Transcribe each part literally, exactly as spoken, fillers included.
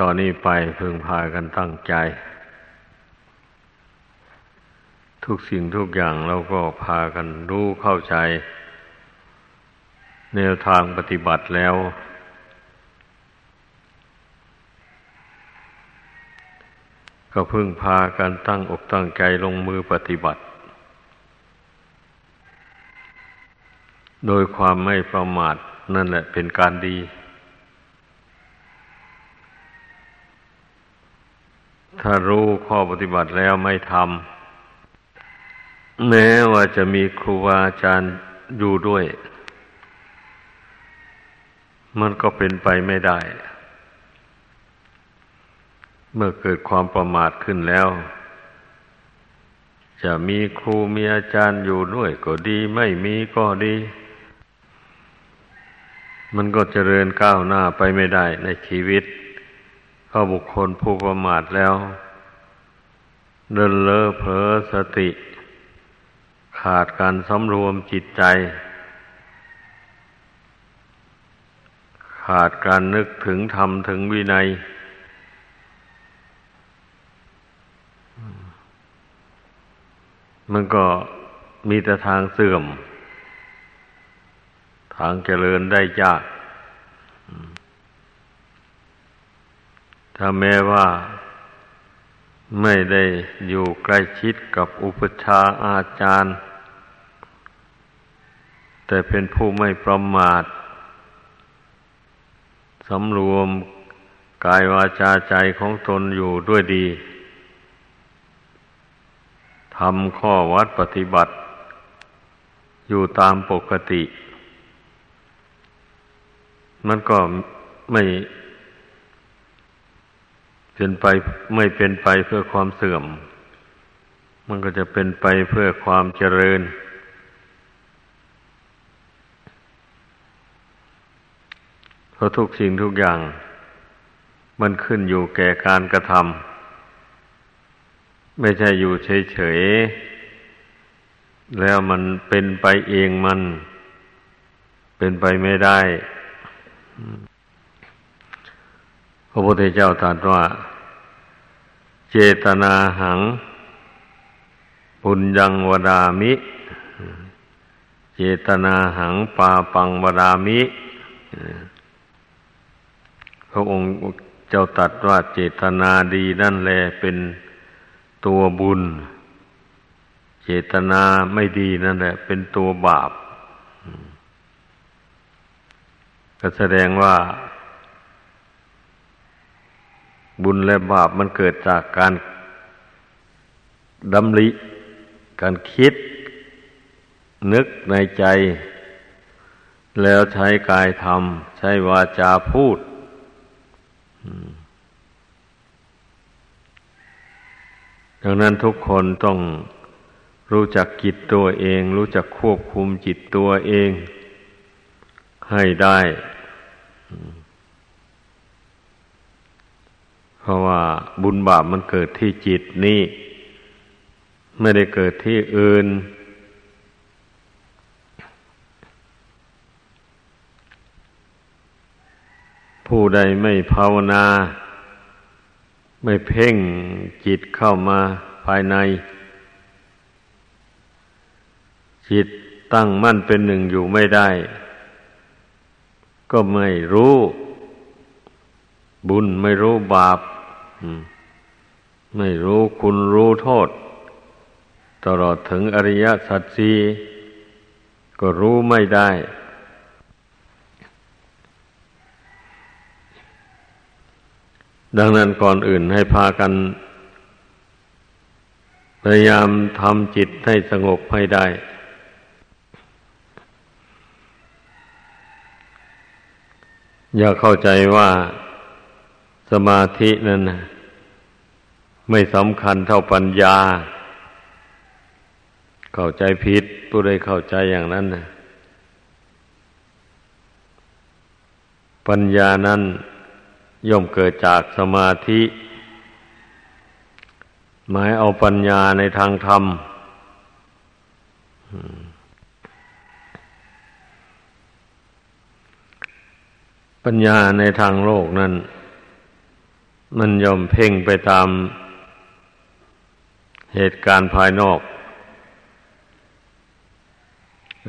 ตอนนี้ไปพึงพากันตั้งใจทุกสิ่งทุกอย่างเราก็พากันรู้เข้าใจแนวทางปฏิบัติแล้วก็พึงพากันตั้งอกตั้งใจลงมือปฏิบัติโดยความไม่ประมาทนั่นแหละเป็นการดีถ้ารู้ข้อปฏิบัติแล้วไม่ทำแม้ว่าจะมีครูบาอาจารย์อยู่ด้วยมันก็เป็นไปไม่ได้เมื่อเกิดความประมาทขึ้นแล้วจะมีครูมีอาจารย์อยู่ด้วยก็ดีไม่มีก็ดีมันก็เจริญก้าวหน้าไปไม่ได้ในชีวิตถ้าบุคคลผู้ประมาทแล้วเดินเล่อเผลอสติขาดการสำรวมจิตใจขาดการนึกถึงธรรมถึงวินัยมันก็มีแต่ทางเสื่อมทางเจริญได้ยากถ้าแม้ว่าไม่ได้อยู่ใกล้ชิดกับอุปัชฌาย์อาจารย์แต่เป็นผู้ไม่ประมาทสำรวมกายวาจาใจของตนอยู่ด้วยดีทำข้อวัดปฏิบัติอยู่ตามปกติมันก็ไม่เป็นไปไม่เป็นไปเพื่อความเสื่อมมันก็จะเป็นไปเพื่อความเจริญเพราะทุกสิ่งทุกอย่างมันขึ้นอยู่แก่การกระทำไม่ใช่อยู่เฉยๆแล้วมันเป็นไปเองมันเป็นไปไม่ได้พระพุทธเจ้าตรัสว่าเจตนาหังปุญญังวดามิเจตนาหังปาปังวดามิพระองค์เจ้าตรัสว่าเจตนาดีนั่นแลเป็นตัวบุญเจตนาไม่ดีนั่นแหละเป็นตัวบาปก็แสดงว่าบุญและบาปมันเกิดจากการดำริการคิดนึกในใจแล้วใช้กายทำใช้วาจาพูดดังนั้นทุกคนต้องรู้จักจิตตัวเองรู้จักควบคุมจิตตัวเองให้ได้เพราะว่าบุญบาปมันเกิดที่จิตนี่ไม่ได้เกิดที่อื่นผู้ใดไม่ภาวนาไม่เพ่งจิตเข้ามาภายในจิตตั้งมั่นเป็นหนึ่งอยู่ไม่ได้ก็ไม่รู้บุญไม่รู้บาปไม่รู้คุณรู้โทษตลอดถึงอริยสัจสี่ก็รู้ไม่ได้ดังนั้นก่อนอื่นให้พากันพยายามทำจิตให้สงบให้ได้อย่าเข้าใจว่าสมาธินั่นนะไม่สำคัญเท่าปัญญาเข้าใจผิดผู้ใดเข้าใจอย่างนั้นนะปัญญานั้นย่อมเกิดจากสมาธิหมายเอาปัญญาในทางธรรมปัญญาในทางโลกนั้น มันย่อมเพ่งไปตามเหตุการณ์ภายนอก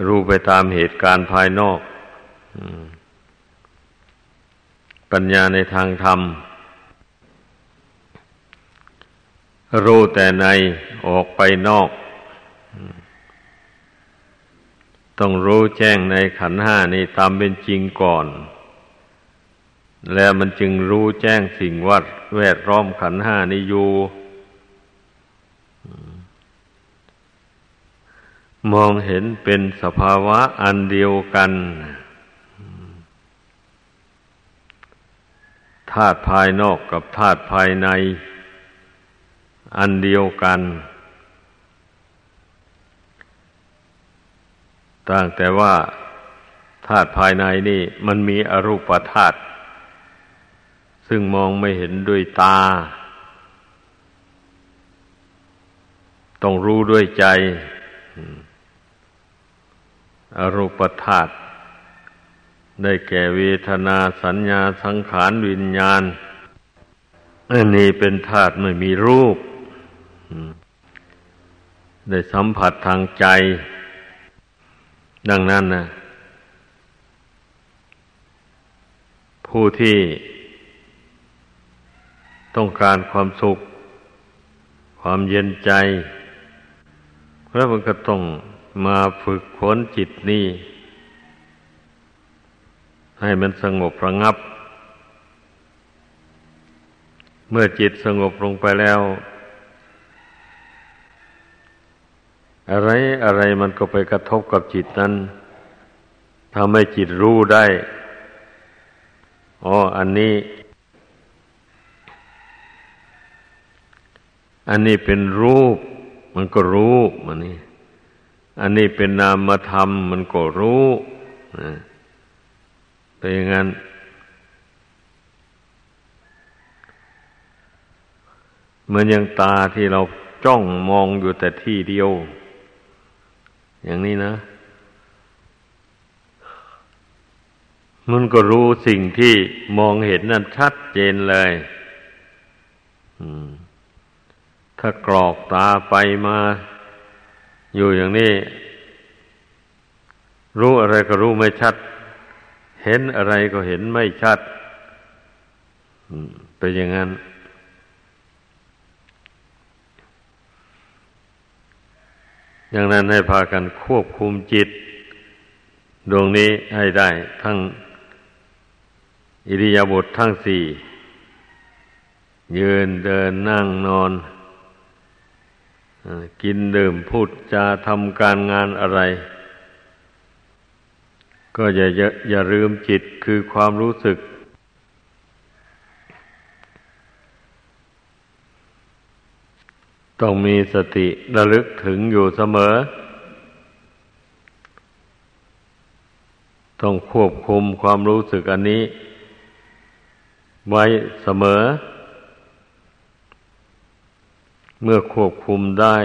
รู้ไปตามเหตุการณ์ภายนอกปัญญาในทางธรรมรู้แต่ในออกไปนอกต้องรู้แจ้งในขันธ์ห้านี่ตามเป็นจริงก่อนแล้วมันจึงรู้แจ้งสิ่งวัดแวดล้อมขันธ์ห้านี้อยู่มองเห็นเป็นสภาวะอันเดียวกันธาตุภายนอกกับธาตุภายในอันเดียวกันตั้งแต่ว่าธาตุภายในนี่มันมีอรูปธาตุซึ่งมองไม่เห็นด้วยตาต้องรู้ด้วยใจอรูปธาตุได้แก่เวทนาสัญญาสังขารวิญญาณอันนี้เป็นธาตุไม่มีรูปได้สัมผัสทางใจดังนั้นนะผู้ที่ต้องการความสุขความเย็นใจแล้วมันก็ต้องมาฝึกฝนจิตนี่ให้มันสงบระงับเมื่อจิตสงบลงไปแล้วอะไรอะไรมันก็ไปกระทบกับจิตนั้นทำให้จิตรู้ได้อ๋ออันนี้อันนี้เป็นรูปมันก็รู้มันนี่อันนี้เป็นนามธรรมมันก็รู้นะเป็นอย่างนั้นเหมือนอย่างตาที่เราจ้องมองอยู่แต่ที่เดียวอย่างนี้นะมันก็รู้สิ่งที่มองเห็นนั่นชัดเจนเลยอืมถ้ากรอกตาไปมาอยู่อย่างนี้รู้อะไรก็รู้ไม่ชัดเห็นอะไรก็เห็นไม่ชัดเป็นอย่างนั้นอย่างนั้นให้พากันควบคุมจิตดวงนี้ให้ได้ทั้งอิริยาบถทั้งสี่ยืนเดินนั่งนอนกินดื่มพูดจาทำการงานอะไรก็อย่าอย่าลืมจิตคือความรู้สึกต้องมีสติระลึกถึงอยู่เสมอต้องควบคุมความรู้สึกอันนี้ไว้เสมอเมื่อควบคุมได้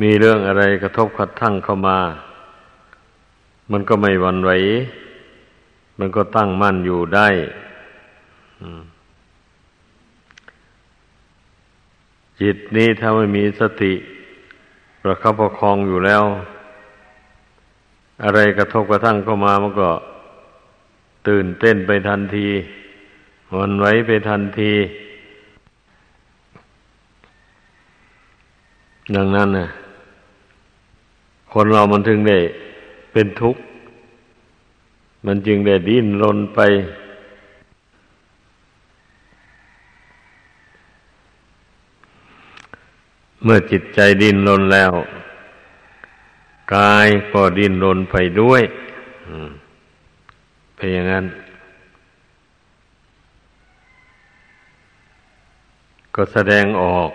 มีเรื่องอะไรกระทบกระทั่งเข้ามามันก็ไม่หวั่นไหวมันก็ตั้งมั่นอยู่ได้จิตนี้ถ้าไม่มีสติประคับประคองอยู่แล้วอะไรกระทบกระทั่งเข้ามามันก็ตื่นเต้นไปทันทีหวั่นไหวไปทันทีดังนั้นนะคนเรามันถึงได้เป็นทุกข์มันจึงได้ดิ้นรนไปเมื่อจิตใจดิ้นรนแล้วกายก็ดิ้นรนไปด้วยเป็นอย่างนั้นก็แสดงออก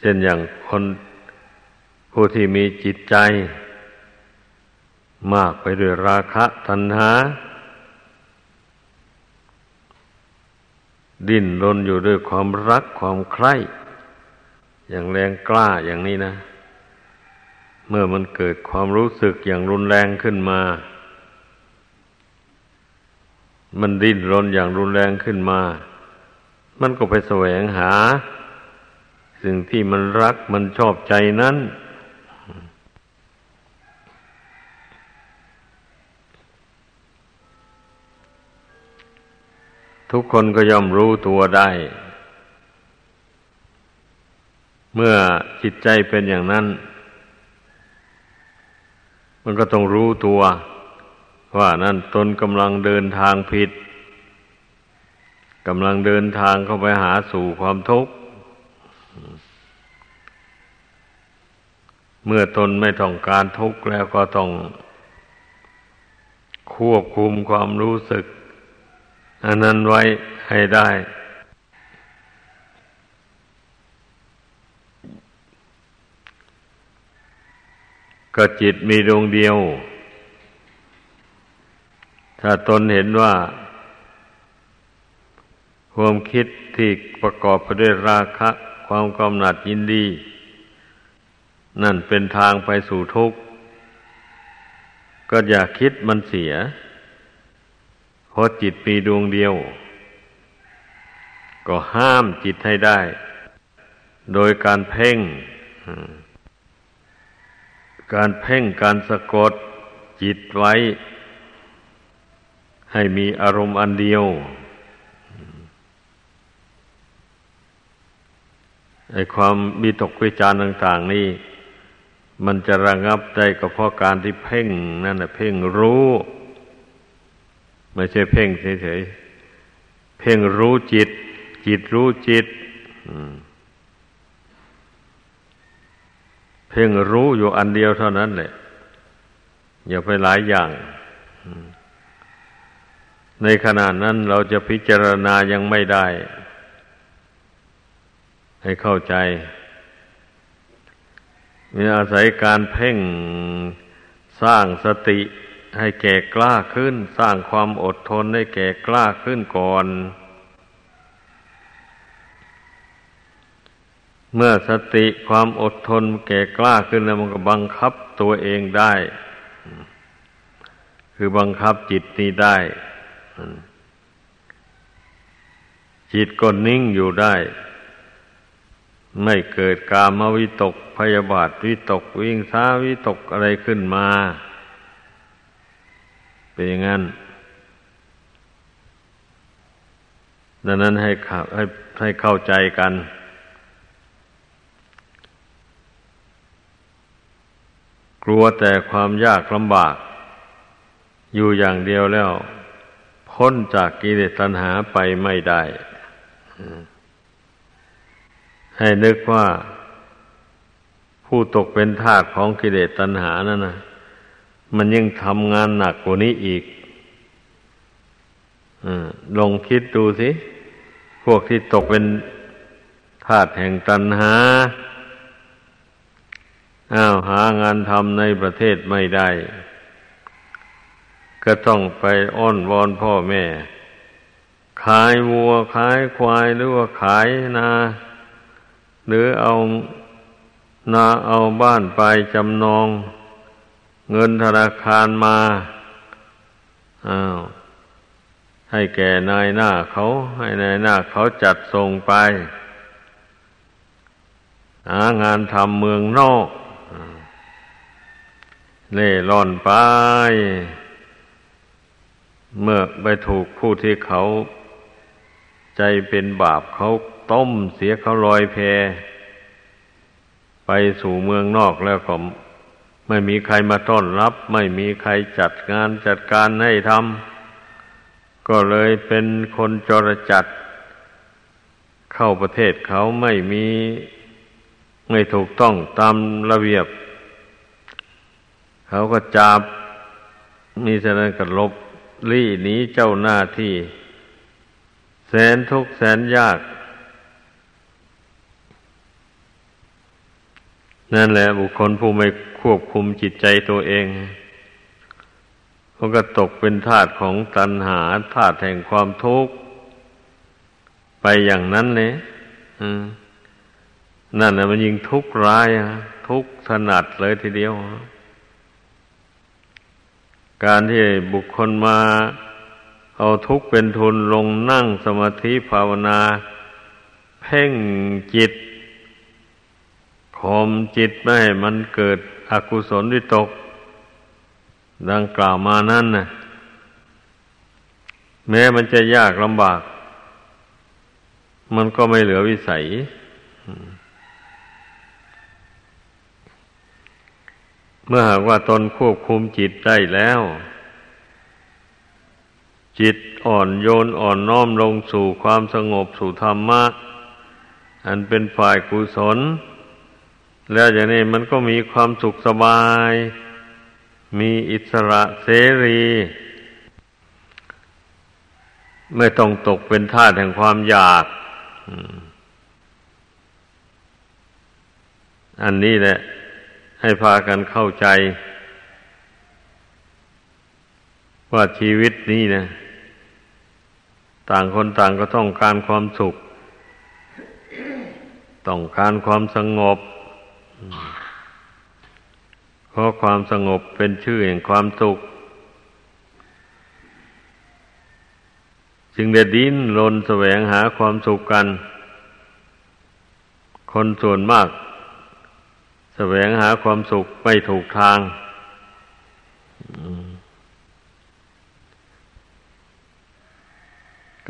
เช่นอย่างคนผู้ที่มีจิตใจมากไปด้วยราคะตัณหาดิ้นรนอยู่ด้วยความรักความใคร่อย่างแรงกล้าอย่างนี้นะเมื่อมันเกิดความรู้สึกอย่างรุนแรงขึ้นมา มันดิ้นรนอย่างรุนแรงขึ้นมามันก็ไปแสวงหาสิ่งที่มันรักมันชอบใจนั้นทุกคนก็ย่อมรู้ตัวได้เมื่อจิตใจเป็นอย่างนั้นมันก็ต้องรู้ตัวว่านั่นตนกำลังเดินทางผิดกำลังเดินทางเข้าไปหาสู่ความทุกข์เมื่อตนไม่ต้องการทุกข์แล้วก็ต้องควบคุมความรู้สึกอันนั้นไว้ให้ได้ก็จิตมีดวงเดียวถ้าตนเห็นว่าความคิดที่ประกอบไปด้วยราคะความกำหนัดยินดีนั่นเป็นทางไปสู่ทุกข์ก็อย่าคิดมันเสียเพราะจิตมีดวงเดียวก็ห้ามจิตให้ได้โดยการเพ่งการเพ่งการสะกดจิตไว้ให้มีอารมณ์อันเดียวไอ้ความวิตกวิจารณ์ต่างๆนี่มันจะระงับได้ก็เพราะการที่เพ่งนั่นน่ะเพ่งรู้ไม่ใช่เพ่งเฉยๆเพ่งรู้จิตจิตรู้จิตเพ่งรู้อยู่อันเดียวเท่านั้นแหละอย่าไปหลายอย่างในขณะนั้นเราจะพิจารณายังไม่ได้ให้เข้าใจมีอาศัยการเพ่งสร้างสติให้แก่กล้าขึ้นสร้างความอดทนให้แก่กล้าขึ้นก่อนเมื่อสติความอดทนแก่กล้าขึ้นแล้วมันก็บังคับตัวเองได้คือบังคับจิตนี้ได้จิตก็นิ่งอยู่ได้ไม่เกิดกามวิตกพยาบาทวิตกวิหิงสาวิตกอะไรขึ้นมาเป็นอย่างนั้นดังนั้นให้ให้ให้เข้าใจกันกลัวแต่ความยากลำบากอยู่อย่างเดียวแล้วพ้นจากกิเลสตัณหาไปไม่ได้ให้นึกว่าผู้ตกเป็นทาสของกิเลสตัณหานั่นนะมันยังทำงานหนักกว่านี้อีกอลองคิดดูสิพวกที่ตกเป็นทาสแห่งตัณหาอ้าวหางานทำในประเทศไม่ได้ก็ต้องไปอ้อนวอนพ่อแม่ขายวัวขายควายหรือว่าขายนาหรือเอานาเอาบ้านไปจำนองเงินธนาคารมาอ้าวให้แก่นายหน้าเขาให้นายหน้าเขาจัดส่งไปหางานทำเมืองนอกเล่ร่อนไปเมื่อไปถูกผู้ที่เขาใจเป็นบาปเขาต้มเสียเขาลอยแพไปสู่เมืองนอกแล้วก็ไม่มีใครมาต้อนรับไม่มีใครจัดงานจัดการให้ทำก็เลยเป็นคนจรจัดเข้าประเทศเขาไม่มีไม่ถูกต้องตามระเบียบเขาก็จับมีเสนอกระลบลี่หนีเจ้าหน้าที่แสนทุกข์แสนยากนั่นแหละบุคคลผู้ไม่ควบคุมจิตใจตัวเองเขาก็ตกเป็นทาสของตัณหาทาสแห่งความทุกข์ไปอย่างนั้นเนี่ยนั่นแหละมันยิ่งทุกข์ร้ายทุกข์ถนัดเลยทีเดียวการที่บุคคลมา เอาทุกข์เป็นทุนลงนั่งสมาธิภาวนาเพ่งจิตข่มจิตไม่ให้มันเกิดอกุศลวิตกดังกล่าวมานั้นนะแม้มันจะยากลำบากมันก็ไม่เหลือวิสัยเมื่อหากว่าตนควบคุมจิตได้แล้วจิตอ่อนโยนอ่อนน้อมลงสู่ความสงบสู่ธรรมะอันเป็นฝ่ายกุศลแล้วอย่างนี้มันก็มีความสุขสบายมีอิสระเสรีไม่ต้องตกเป็นทาสแห่งความอยากอันนี้แหละให้พากันเข้าใจว่าชีวิตนี้นะต่างคนต่างก็ต้องการความสุขต้องการความสงบเพราะความสงบเป็นชื่อแห่งความสุขจึงได้ดิ้นรนแสวงหาความสุขกันคนส่วนมากแสวงหาความสุขไม่ถูกทาง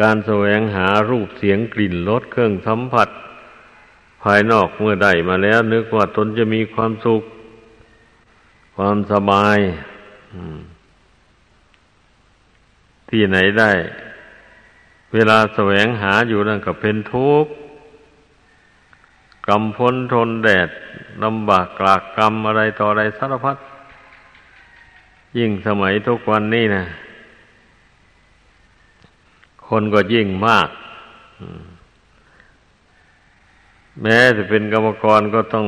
การแสวงหารูปเสียงกลิ่นรสเครื่องสัมผัสภายนอกเมื่อได้มาแล้วนึกว่าตนจะมีความสุขความสบายที่ไหนได้เวลาแสวงหาอยู่นั่นก็เป็นทุกข์กำพ้นทนแดดลำบากกลากกรรมอะไรต่ออะไรสารพัดยิ่งสมัยทุกวันนี้นะคนก็ยิ่งมากแม้จะเป็นกรรมกรก็ต้อง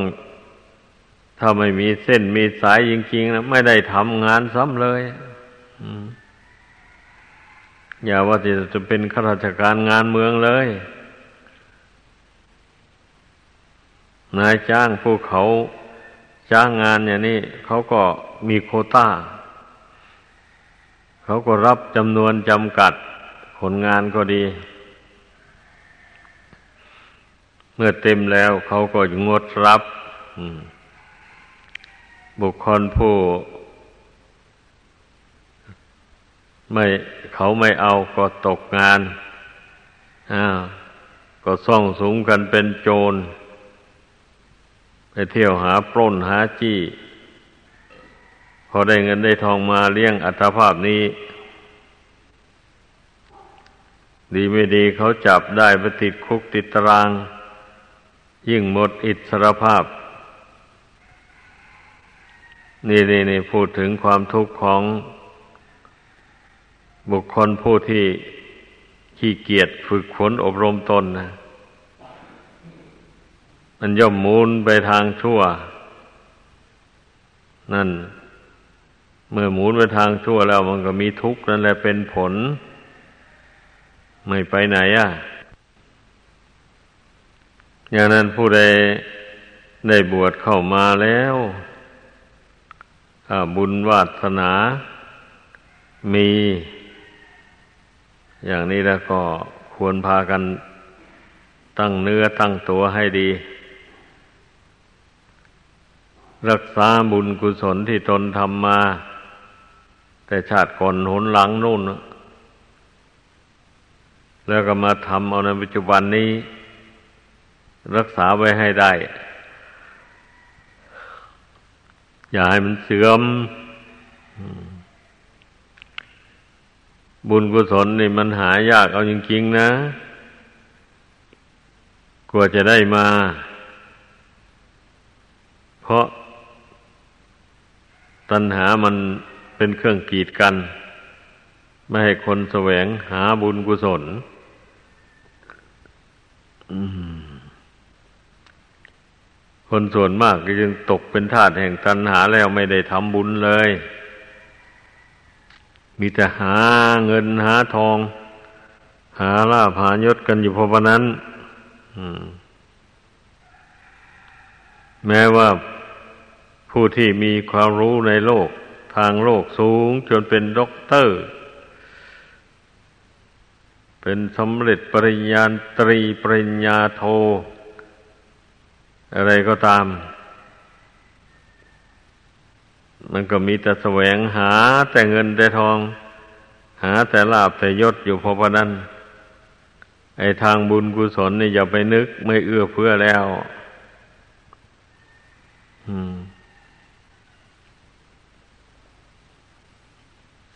ถ้าไม่มีเส้นมีสายจริงๆนะไม่ได้ทำงานซ้ำเลยอย่าว่าจะเป็นข้าราชการงานเมืองเลยนายจ้างผู้เขาจ้างงานอย่างนี้เขาก็มีโควต้าเขาก็รับจำนวนจำกัดคนงานก็ดีเมื่อเต็มแล้วเขาก็งดรับบุคคลผู้ไม่เขาไม่เอาก็ตกงานอ้าวก็ซ่องสุมกันเป็นโจรไปเที่ยวหาปล้นหาจี้พอได้เงินได้ทองมาเลี้ยงอัตภาพนี้ดีไม่ดีเขาจับได้ไปติดคุกติดตารางยิ่งหมดอิสรภาพนี่นี่นี่พูดถึงความทุกข์ของบุคคลผู้ที่ขี้เกียจฝึกฝนอบรมตนนะมันย่อมมูลไปทางชั่วนั่นเมื่อมูลไปทางชั่วแล้วมันก็มีทุกข์นั่นแหละเป็นผลไม่ไปไหนอ่ะอย่างนั้นผู้ใดได้บวชเข้ามาแล้วบุญวาสนามีอย่างนี้แล้วก็ควรพากันตั้งเนื้อตั้งตัวให้ดีรักษาบุญกุศลที่ตนทำมาแต่ชาติก่อนหนหลังนู่นแล้วก็มาทำเอาในปัจจุบันนี้รักษาไว้ให้ได้อย่าให้มันเสื่อมบุญกุศลนี่มันหายากเอาจริงๆนะกลัวจะได้มาเพราะตัณหามันเป็นเครื่องกีดกันไม่ให้คนแสวงหาบุญกุศลคนส่วนมากก็จึงตกเป็นทาสแห่งตัณหาแล้วไม่ได้ทำบุญเลยมีแต่หาเงินหาทองหาลาภหายศกันอยู่พอประมาณนั้นแม้ว่าผู้ที่มีความรู้ในโลกทางโลกสูงจนเป็นด็อกเตอร์ เป็นสำเร็จปริญญาตรีปริญญาโทอะไรก็ตามมันก็มีแต่แสวงหาแต่เงินแต่ทองหาแต่ลาภแต่ยศอยู่พอประนั้นไอ้ทางบุญกุศลนี่อย่าไปนึกไม่เอื้อเฟื้อแล้ว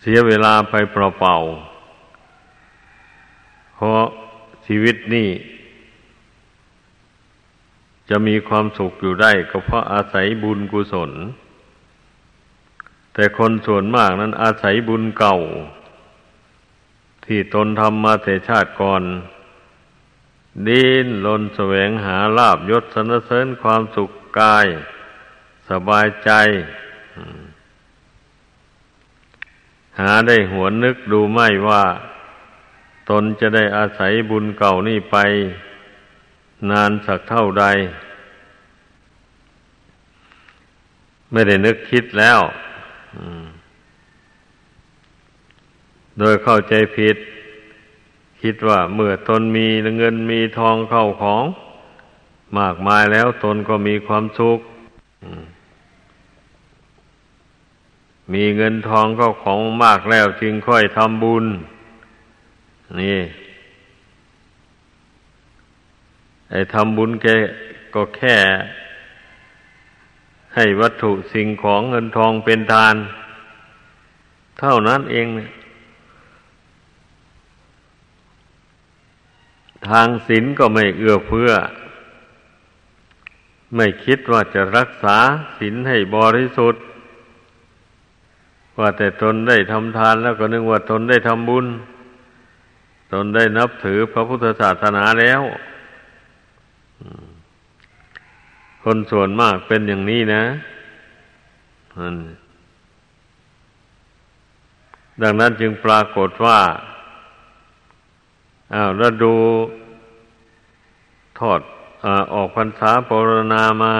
เสียเวลาไปเปล่าๆเพราะชีวิตนี่จะมีความสุขอยู่ได้ก็เพราะอาศัยบุญกุศลแต่คนส่วนมากนั้นอาศัยบุญเก่าที่ตนทำมาแต่ชาติก่อนดิ้นรนแสวงหาลาภยศสรรเสริญความสุขกายสบายใจหาได้หวนนึกดูไม่ว่าตนจะได้อาศัยบุญเก่านี่ไปนานสักเท่าใดไม่ได้นึกคิดแล้วโดยเข้าใจผิดคิดว่าเมื่อตนมีเงินมีทองเข้าของมากมายแล้วตนก็มีความสุขมีเงินทองเข้าของมากแล้วจึงค่อยทำบุญนี่ไอ้ทำบุญแกก็แค่ให้วัตถุสิ่งของเงินทองเป็นทานเท่านั้นเองเนี่ยทางศีลก็ไม่เอื้อเฟื้อไม่คิดว่าจะรักษาศีลให้บริสุทธิ์ว่าแต่ตนได้ทำทานแล้วก็นึกว่าตนได้ทำบุญตนได้นับถือพระพุทธศาสนาแล้วคนส่วนมากเป็นอย่างนี้นะดังนั้นจึงปรากฏว่าอ้าวแล้วดูทอดอ่าออกพรรษาปรณนามา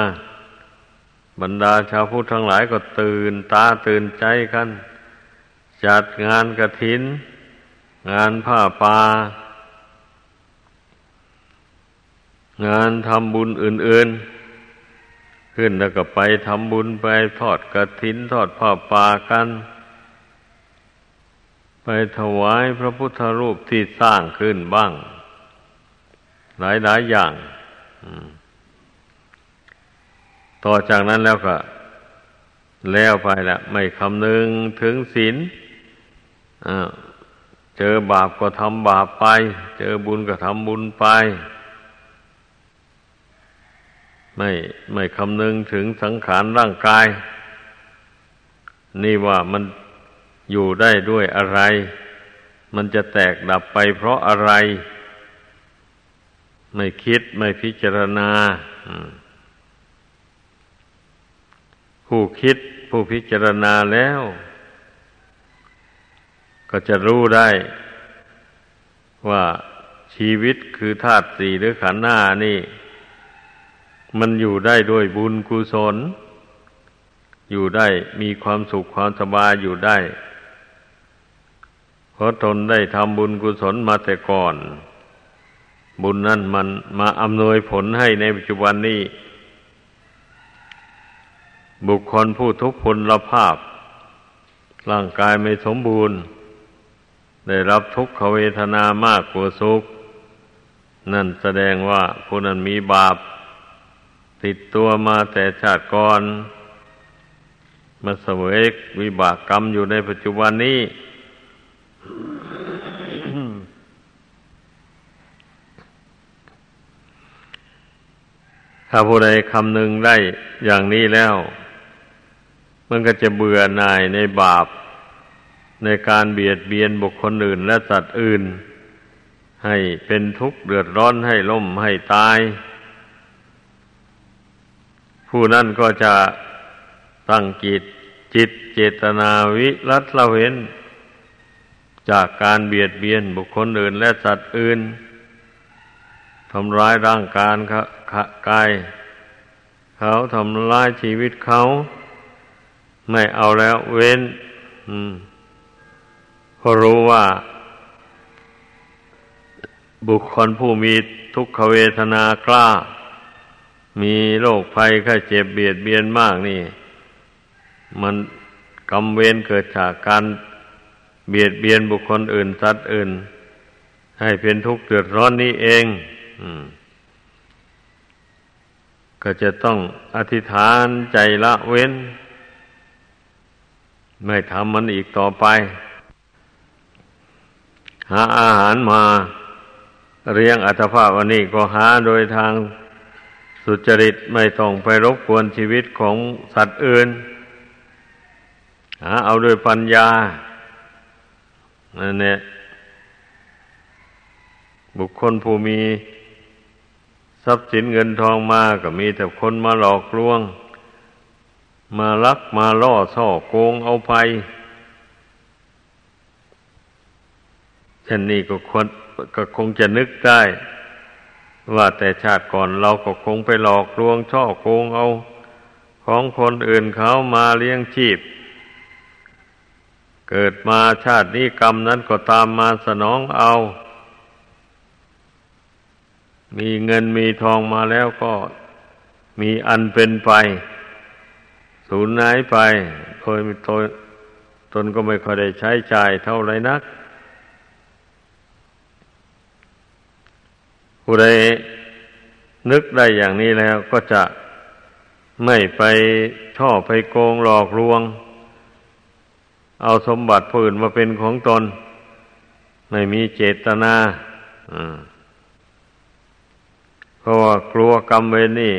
บรรดาชาวพุทธทั้งหลายก็ตื่นตาตื่นใจกันจัดงานกฐินงานผ้าป่างานทำบุญอื่นๆขึ้นแล้วก็ไปทำบุญไปทอดกฐินทอดผ้าป่ากันไปถวายพระพุทธรูปที่สร้างขึ้นบ้างหลายๆอย่างต่อจากนั้นแล้วก็แล้วไปละไม่คำนึงถึงศีลเจอบาปก็ทำบาปไปเจอบุญก็ทำบุญไปไม่ไม่คำนึงถึงสังขารร่างกายนี่ว่ามันอยู่ได้ด้วยอะไรมันจะแตกดับไปเพราะอะไรไม่คิดไม่พิจารณาผู้คิดผู้พิจารณาแล้วก็จะรู้ได้ว่าชีวิตคือธาตุสี่หรือขันธ์ห้านี่มันอยู่ได้ด้วยบุญกุศลอยู่ได้มีความสุขความสบายอยู่ได้เพราะตนได้ทำบุญกุศลมาแต่ก่อนบุญนั้นมันมาอำนวยผลให้ในปัจจุบันนี้บุคคลผู้ทุพพลภาพร่างกายไม่สมบูรณ์ได้รับทุกขเวทนามากกว่าสุขนั่นแสดงว่าผู้นั้นมีบาปติดตัวมาแต่ชาติก่อนมาเสวยวิบากกรรมอยู่ในปัจจุบันนี้ ถ้าผู้ใดคำนึงได้อย่างนี้แล้วมันก็จะเบื่อหน่ายในบาปในการเบียดเบียนบุคคลอื่นและสัตว์อื่นให้เป็นทุกข์เดือดร้อนให้ล้มให้ตายผู้นั้นก็จะตั้งจิตจิตเจตนาวิรัติละเว้นจากการเบียดเบียนบุคคลอื่นและสัตว์อื่นทำร้ายร่างกายกายเขาทำร้ายชีวิตเขาไม่เอาแล้วเว้นเพราะรู้ว่า บุคคลผู้มีทุกขเวทนากล้ามีโรคภัยไข้เจ็บเบียดเบียนมากนี่มันกรรมเวรเกิดจากการเบียดเบียนบุคคลอื่นสัตว์อื่นให้เป็นทุกข์เดือดร้อนนี้เองก็จะต้องอธิษฐานใจละเว้นไม่ทำมันอีกต่อไปหาอาหารมาเลี้ยงอัตภาพวันนี้ก็หาโดยทางสุจริตไม่ต้องไปรบกวนชีวิตของสัตว์อื่นหาเอาโดยปัญญานั่นแหละบุคคลผู้มีทรัพย์สินเงินทองมาก็มีแต่คนมาหลอกลวงมาลักมาล่อซ่อโกงเอาไปเช่นนี้ก็ควรก็คงจะนึกได้ว่าแต่ชาติก่อนเราก็คงไปหลอกลวงช่อโกงเอาของคนอื่นเขามาเลี้ยงชีพเกิดมาชาตินี้กรรมนั้นก็ตามมาสนองเอามีเงินมีทองมาแล้วก็มีอันเป็นไปสูญหายไปโดยตนตนก็ไม่ค่อยได้ใช้จ่ายเท่าไรนักผู้ใดนึกได้อย่างนี้แล้วก็จะไม่ไปช่อไปโกงหลอกลวงเอาสมบัติผู้อื่นมาเป็นของตนไม่มีเจตนาเพราะว่ากลัวกรรมเวรนี่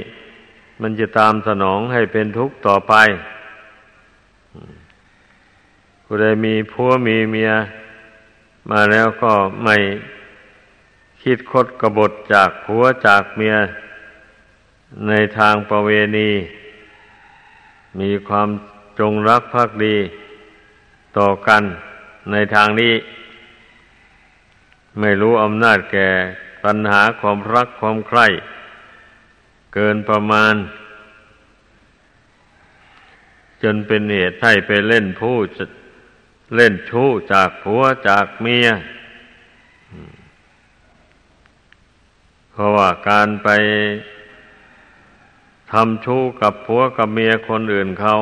มันจะตามสนองให้เป็นทุกข์ต่อไปผู้ใดมีผัวมีเมียมาแล้วก็ไม่คิดคดกบฏจากผัวจากเมียในทางประเวณีมีความจงรักภักดีต่อกันในทางนี้ไม่รู้อำนาจแก่ตัณหาความรักความใคร่เกินประมาณจนเป็นเหตุให้ไปเล่นผู้เล่นชู้จากผัวจากเมียเพราะว่าการไปทำชู้กับผัวกับเมียคนอื่นเขา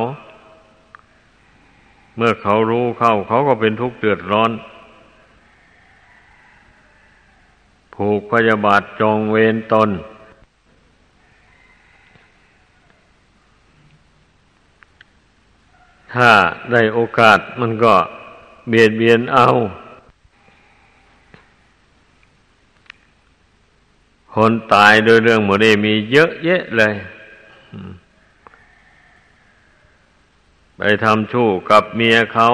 เมื่อเขารู้เข้าเขาก็เป็นทุกข์เดือดร้อนผูกพยาบาทจองเวรตนถ้าได้โอกาสมันก็เบียดเบียนเอาคนตายโดยเรื่องหมดนี้มีเยอะแยะเลยไปทำชู้กับเมียเขา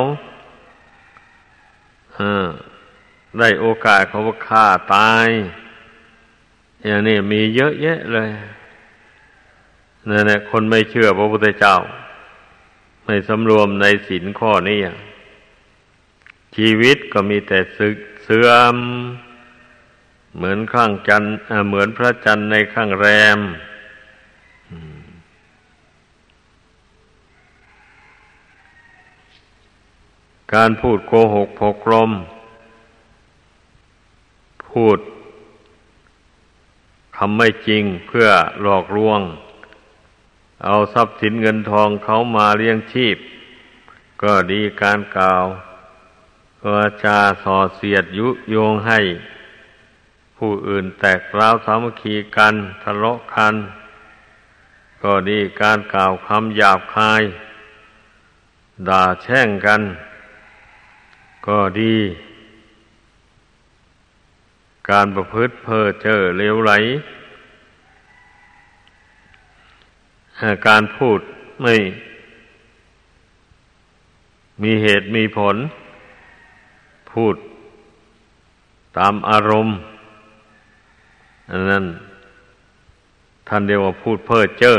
ได้โอกาสเขาก็ฆ่าตายอย่างนี้มีเยอะแยะเลยนั่นแหละคนไม่เชื่อพระพุทธเจ้าไม่สำรวมในศีลข้อนี้ชีวิตก็มีแต่เสื่อมเหมือนข้างจันทร์เหมือนพระจันทร์ในข้างแรมการพูดโกหกพกลมพูดคำไม่จริงเพื่อหลอกลวงเอาทรัพย์สินเงินทองเขามาเลี้ยงชีพก็ดีการกล่าววาจาส่อเสียดยุโยงให้ผู้อื่นแตกร้าวสามัคคีกันทะเลาะกันก็ดีการกล่าวคำหยาบคายด่าแช่งกันก็ดีการประพฤติเพ้อเจ้อเลวไหลการพูดไม่มีเหตุมีผลพูดตามอารมณ์อันนั้นท่านเรียกว่าพูดเพ้อเจ้อ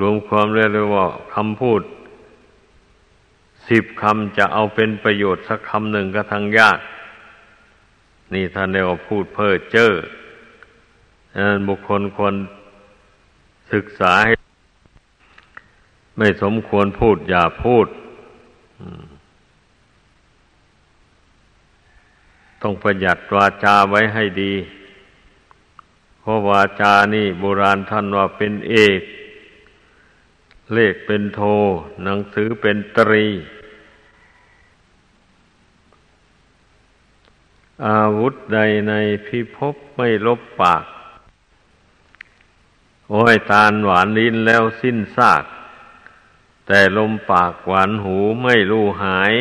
รวมความเรียกว่าคำพูดสิบคำจะเอาเป็นประโยชน์สักคำหนึ่งก็ทางยากนี่ท่านเรียกว่าพูดเพ้อเจ้ออันนั้นบุคคลควรศึกษาให้ไม่สมควรพูดอย่าพูด ต้องประหยัดวาจาไว้ให้ดีเพราะวาจานี่โบราณท่านว่าเป็นเอกเลขเป็นโทหนังสือเป็นตรีอาวุธใดในพิภพไม่ลบปากโอ้ยตาลหวานลิ้นแล้วสิ้นซากแต่ลมปากหวานหูไม่รู้หาย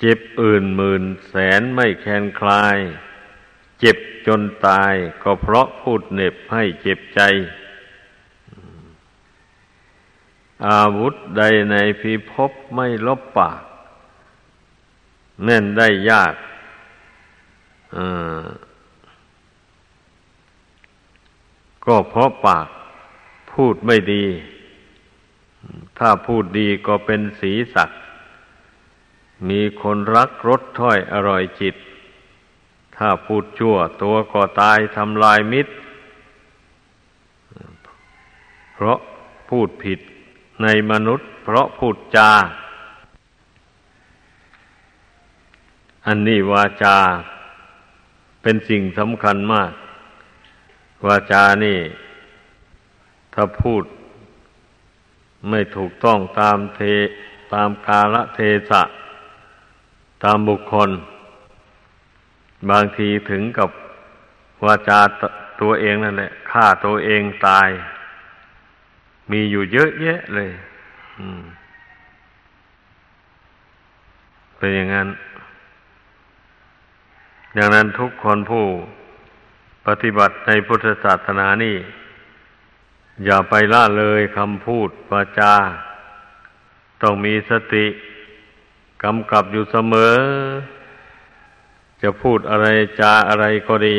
เจ็บอื่นหมื่นแสนไม่แคลนคลายเจ็บจนตายก็เพราะพูดเหน็บให้เจ็บใจอาวุธใดในพิภพไม่ลบปากแม่นได้ยากก็เพราะปากพูดไม่ดีถ้าพูดดีก็เป็นสีสักมีคนรักรสถ้อยอร่อยจิตถ้าพูดชั่วตัวก็ตายทำลายมิตรเพราะพูดผิดในมนุษย์เพราะพูดจาอันนี้วาจาเป็นสิ่งสำคัญมากวาจานี่ถ้าพูดไม่ถูกต้องตามเทตามกาลเทศะตามบุคคลบางทีถึงกับวาจาตัวเองนั่นแหละฆ่าตัวเองตายมีอยู่เยอะแยะเลยเป็นอย่างนั้นดังนั้นทุกคนผู้ปฏิบัติในพุทธศาสนานี่อย่าไปละเลยคำพูดวาจาต้องมีสติกำกับอยู่เสมอจะพูดอะไรจาอะไรก็ดี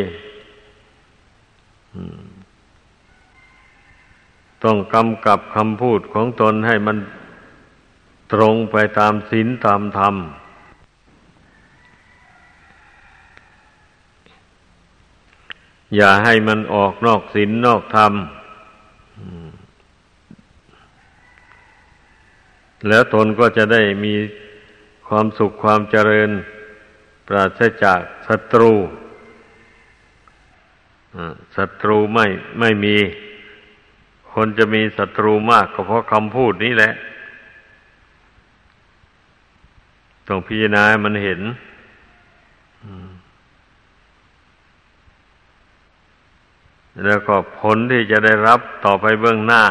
ต้องกำกับคำพูดของตนให้มันตรงไปตามศีลตามธรรมอย่าให้มันออกนอกศีลนอกธรรมแล้วตนก็จะได้มีความสุขความเจริญปราศจากศัตรูศัตรูไม่ไม่มีคนจะมีศัตรูมากก็เพราะคำพูดนี้แหละต้องพิจารณาให้มันเห็นแล้วก็ผลที่จะได้รับต่อไปเบื้องหน้า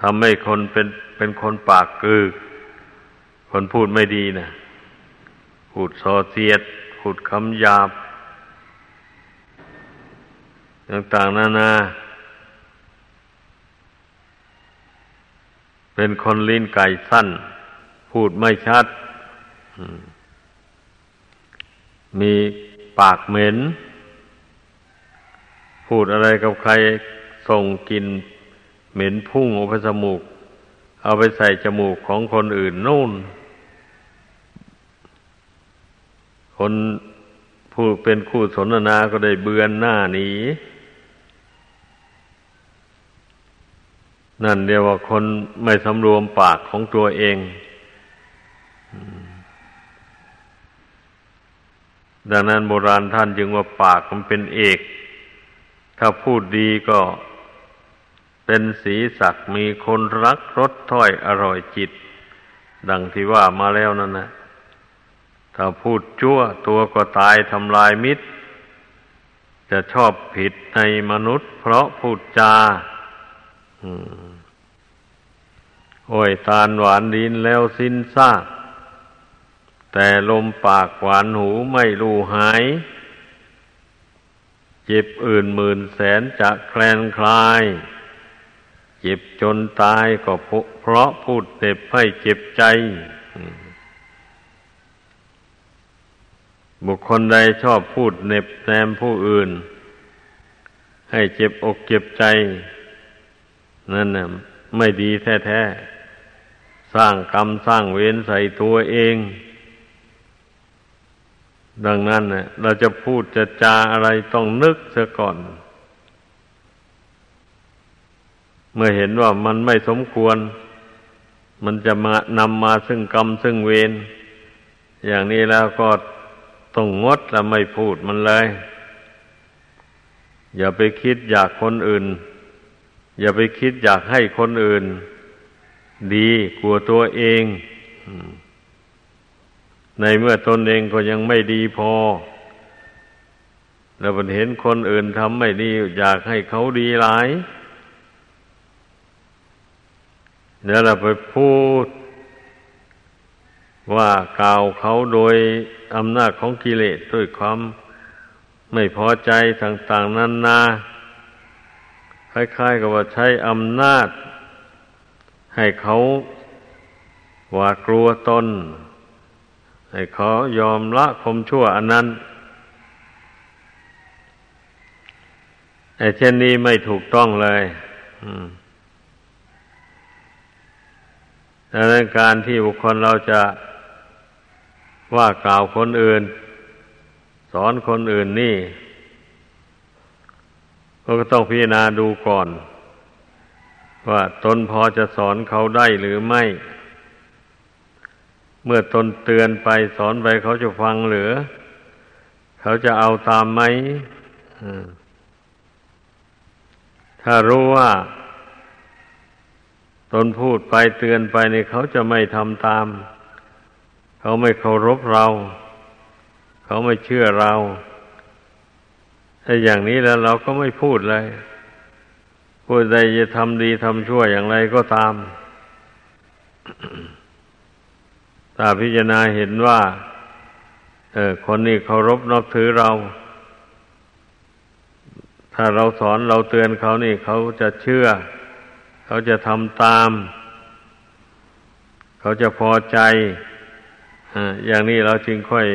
ทำให้คนเป็นเป็นคนปากกึกคนพูดไม่ดีนะพูดส่อเสียดพูดคำหยาบต่างๆนานาเป็นคนลิ้นไก่สั้นพูดไม่ชัดมีปากเหม็นพูดอะไรกับใครส่งกลิ่นเหม็นพุ่งออกไปจมูกเอาไปใส่จมูกของคนอื่นนู่นคนผู้เป็นคู่สนทนาก็ได้เบือนหน้าหนีนั่นเรียกว่าคนไม่สำรวมปากของตัวเองดังนั้นโบราณท่านจึงว่าปากมันเป็นเอกถ้าพูดดีก็เป็นสีสักมีคนรักรสถ้อยอร่อยจิตดังที่ว่ามาแล้วนั่นนะถ้าพูดชั่วตัวก็ตายทำลายมิตรจะชอบผิดในมนุษย์เพราะพูดจาโอ้ยตาลหวานลิ้นแล้วสิ้นซากแต่ลมปากหวานหูไม่รู้หายเจ็บอื่นหมื่นแสนจะแคลนคลายเจ็บจนตายก็เพราะพูดเจ็บให้เจ็บใจบุคคลใดชอบพูดเหน็บแนมผู้อื่นให้เจ็บอกเจ็บใจนั่นน่ะไม่ดีแท้ๆสร้างกรรมสร้างเวรใส่ตัวเองดังนั้นน่ะเราจะพูดจะจาอะไรต้องนึกเสียก่อนเมื่อเห็นว่ามันไม่สมควรมันจะมานำมาซึ่งกรรมซึ่งเวร อย่างนี้แล้วก็ต้องงดและไม่พูดมันเลยอย่าไปคิดอยากคนอื่นอย่าไปคิดอยากให้คนอื่นดีกลัวตัวเองในเมื่อตนเองก็ยังไม่ดีพอแล้วมันเห็นคนอื่นทำไม่ดีอยากให้เขาดีหลายแล้วเราไปพูดว่ากล่าวเขาโดยอำนาจของกิเลสด้วยความไม่พอใจต่างๆนานาคล้ายๆกับว่าใช้อำนาจให้เขาหวาดกลัวตนให้เขายอมละความชั่วอันนั้นไอ้เช่นนี้ไม่ถูกต้องเลยดังนั้นการที่บุคคลเราจะว่ากล่าวคนอื่นสอนคนอื่นนี่ก็ต้องพิจารณาดูก่อนว่าตนพอจะสอนเขาได้หรือไม่เมื่อตนเตือนไปสอนไปเขาจะฟังหรือเขาจะเอาตามไหมถ้ารู้ว่าตนพูดไปเตือนไปเนี่ยเขาจะไม่ทำตามเขาไม่เคารพเราเขาไม่เชื่อเราถ้าอย่างนี้แล้วเราก็ไม่พูดเลยพูดใดจะทำดีทำชั่วอย่างไรก็ตาม ถ้าพิจารณาเห็นว่าเออคนนี้เคารพนับถือเราถ้าเราสอนเราเตือนเขานี่เขาจะเชื่อเขาจะทำตามเขาจะพอใจอย่างนี้เราจึงค่อย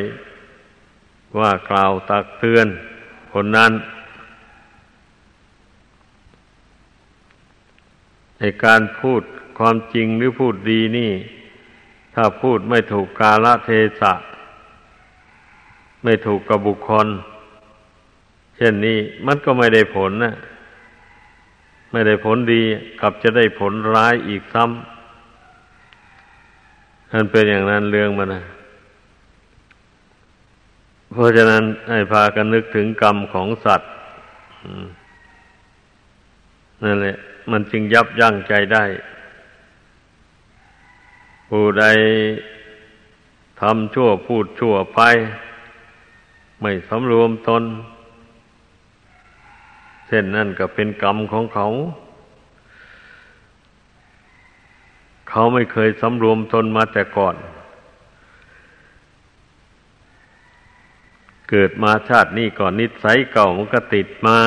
ว่ากล่าวตักเตือนคนนั้นในการพูดความจริงหรือพูดดีนี่ถ้าพูดไม่ถูกกาลเทศะไม่ถูกกับบุคคลเช่นนี้มันก็ไม่ได้ผลนะไม่ได้ผลดีกลับจะได้ผลร้ายอีกซ้ำมันเป็นอย่างนั้นเรื่องมันนะเพราะฉะนั้นให้พากันนึกถึงกรรมของสัตว์นั่นแหละมันจึงยับยั้งใจได้ผู้ใดทำชั่วพูดชั่วไปไม่สำรวมตนเช่นนั่นก็เป็นกรรมของเขาเขาไม่เคยสำรวมตนมาแต่ก่อนเกิดมาชาตินี้ก่อนนิสัยเก่ามันก็ติดมา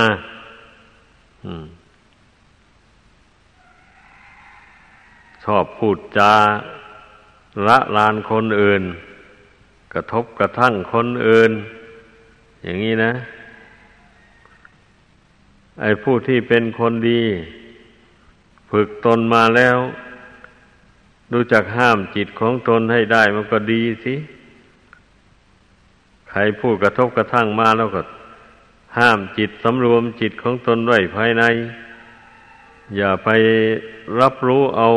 ชอบพูดจาละลานคนอื่นกระทบกระทั่งคนอื่นอย่างนี้นะไอ้ผู้ที่เป็นคนดีฝึกตนมาแล้วรู้จักห้ามจิตของตนให้ได้มันก็ดีสิใครพูดกระทบกระทั่งมาแล้วก็ห้ามจิตสำรวมจิตของตนไว้ภายในอย่าไปรับรู้เอา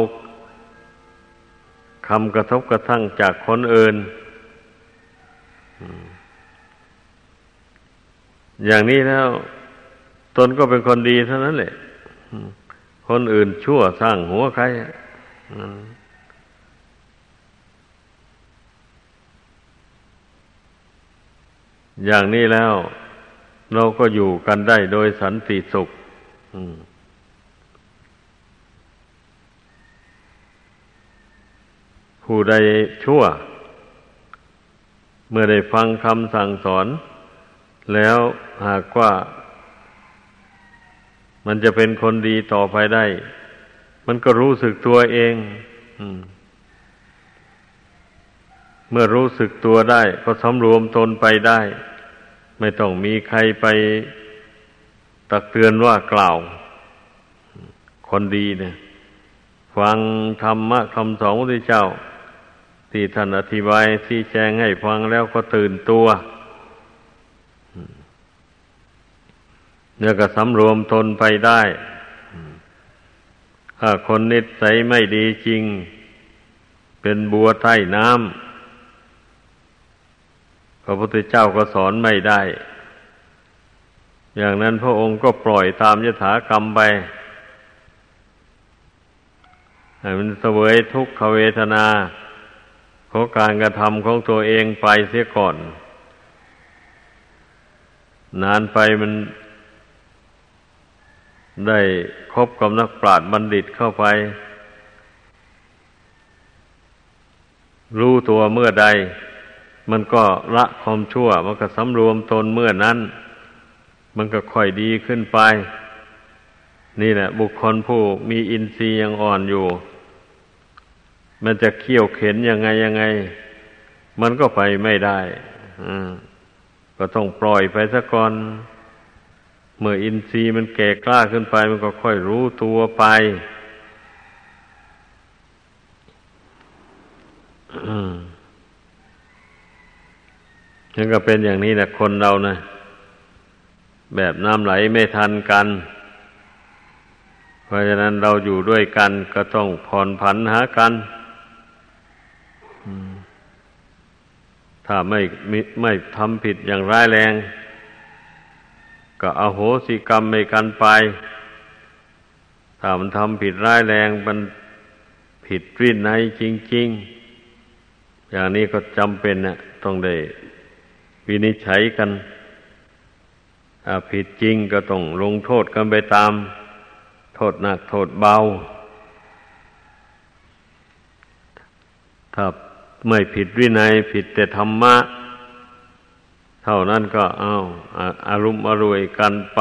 คำกระทบกระทั่งจากคนอื่นอย่างนี้แล้วตนก็เป็นคนดีเท่านั้นแหละคนอื่นชั่วสร้างหัวใครอย่างนี้แล้วเราก็อยู่กันได้โดยสันติสุขผู้ใดชั่วเมื่อได้ฟังคำสั่งสอนแล้วหากว่ามันจะเป็นคนดีต่อไปได้มันก็รู้สึกตัวเองเมื่อรู้สึกตัวได้ก็สำรวมตนไปได้ไม่ต้องมีใครไปตักเตือนว่ากล่าวคนดีเนี่ยฟังธรรมะคำสอนของพระพุทธเจ้าที่ท่านอธิบายที่แจ้งให้ฟังแล้วก็ตื่นตัวแล้วก็สำรวมตนไปได้ถ้าคนนิสัยไม่ดีจริงเป็นบัวใต้น้ำ พระพุทธเจ้าก็สอนไม่ได้อย่างนั้นพระองค์ก็ปล่อยตามยถากรรมไปให้มันเสวยทุกขเวทนาของการกระทำของตัวเองไปเสียก่อนนานไปมันได้คบกับนักปราชญ์บัณฑิตเข้าไปรู้ตัวเมื่อใดมันก็ละความชั่วมันก็สำรวมตนเมื่อนั้นมันก็ค่อยดีขึ้นไปนี่แหละบุคคลผู้มีอินทรีย์ยังอ่อนอยู่มันจะเขี่ยวเข็นยังไงยังไงมันก็ไปไม่ได้ก็ต้องปล่อยไปซะก่อนเมื่ออินทรีย์มันแก่กล้าขึ้นไปมันก็ค่อยรู้ตัวไป นั่นก็เป็นอย่างนี้แหละคนเรานะแบบน้ำไหลไม่ทันกันเพราะฉะนั้นเราอยู่ด้วยกันก็ต้องผ่อนผันหากันถ้าไม่ไม่ทำผิดอย่างร้ายแรงก็อโหสิกรรมให้กันไปถ้ามันทำผิดร้ายแรงมันผิดวินัยจริงๆอย่างนี้ก็จำเป็นนะต้องได้วินิจฉัยกันถ้าผิดจริงก็ต้องลงโทษกันไปตามโทษหนักโทษเบาถ้าไม่ผิดวินัยผิดแต่ธรรมะเท่านั้นก็เอาอารมณ์อรวยกันไป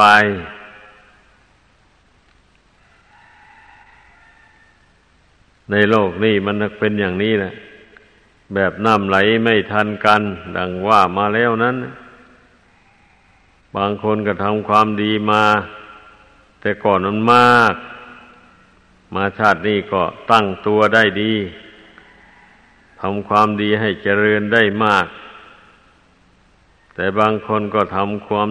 ในโลกนี้มันเป็นอย่างนี้แหละแบบน้ำไหลไม่ทันกันดังว่ามาแล้วนั้นบางคนก็ทำความดีมาแต่ก่อนมันมากมาชาตินี้ก็ตั้งตัวได้ดีทำความดีให้เจริญได้มากแต่บางคนก็ทำความ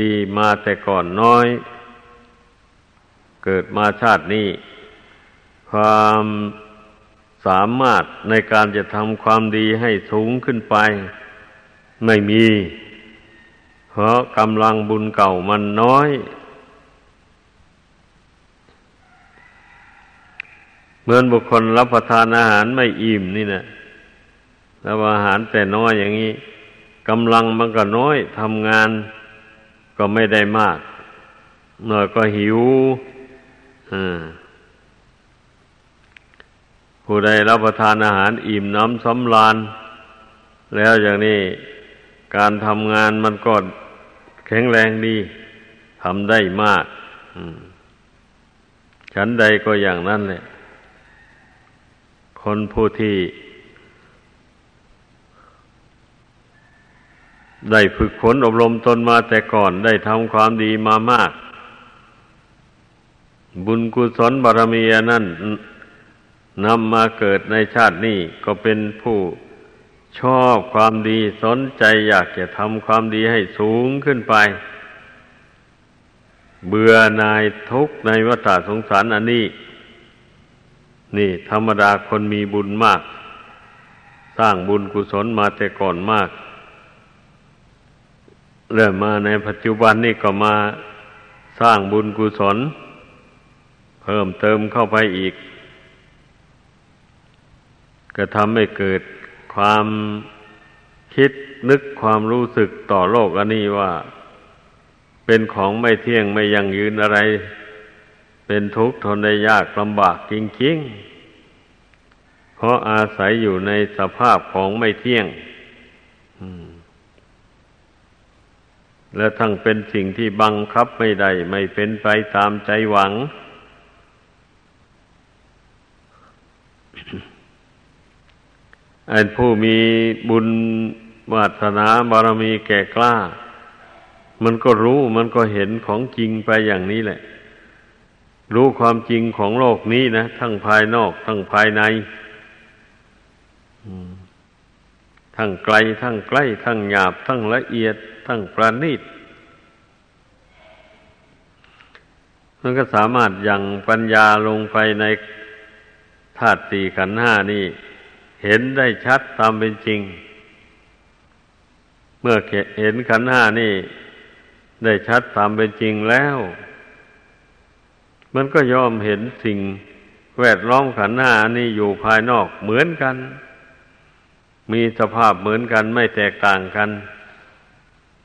ดีมาแต่ก่อนน้อยเกิดมาชาตินี้ความสามารถในการจะทำความดีให้สูงขึ้นไปไม่มีเพราะกำลังบุญเก่ามันน้อยเหมือนบุคคลรับประทานอาหารไม่อิ่มนี่นะรับอาหารแต่น้อยอย่างนี้กำลังมันก็น้อยทำงานก็ไม่ได้มากหน่อยก็หิวผู้ใดรับประทานอาหารอิ่มน้ำสำราญแล้วอย่างนี้การทำงานมันก็แข็งแรงดีทำได้มากฉันใดก็อย่างนั้นแหละคนผู้ที่ได้ฝึกฝนอบรมตนมาแต่ก่อนได้ทำความดีมามากบุญกุศลบารมีนั้นนำมาเกิดในชาตินี้ก็เป็นผู้ชอบความดีสนใจอยากจะทำความดีให้สูงขึ้นไปเบื่อหน่ายทุกข์ในวัฏสงสารอันนี้นี่ธรรมดาคนมีบุญมากสร้างบุญกุศลมาแต่ก่อนมากเริ่มมาในปัจจุบันนี่ก็มาสร้างบุญกุศลเพิ่มเติมเข้าไปอีกก็ทำให้เกิดความคิดนึกความรู้สึกต่อโลกอันนี้ว่าเป็นของไม่เที่ยงไม่ยั่งยืนอะไรเป็นทุกข์ทนได้ยากลำบากจริงๆเพราะอาศัยอยู่ในสภาพของไม่เที่ยงและทั้งเป็นสิ่งที่บังคับไม่ได้ไม่เป็นไปตามใจหวัง อันผู้มีบุญวาสนาบารมีแก่กล้ามันก็รู้มันก็เห็นของจริงไปอย่างนี้แหละรู้ความจริงของโลกนี้นะทั้งภายนอกทั้งภายในทั้งไกลทั้งใกล้ทั้งหยาบทั้งละเอียดทั้งประณีตมันก็สามารถยังปัญญาลงไปในธาตุสี่ขันธ์ห้านี่เห็นได้ชัดตามเป็นจริง เมื่อเห็นขันธ์ห้านี่ได้ชัดตามเป็นจริงแล้วมันก็ยอมเห็นสิ่งแวดล้อมขันธ์ห้านี่อยู่ภายนอกเหมือนกันมีสภาพเหมือนกันไม่แตกต่างกัน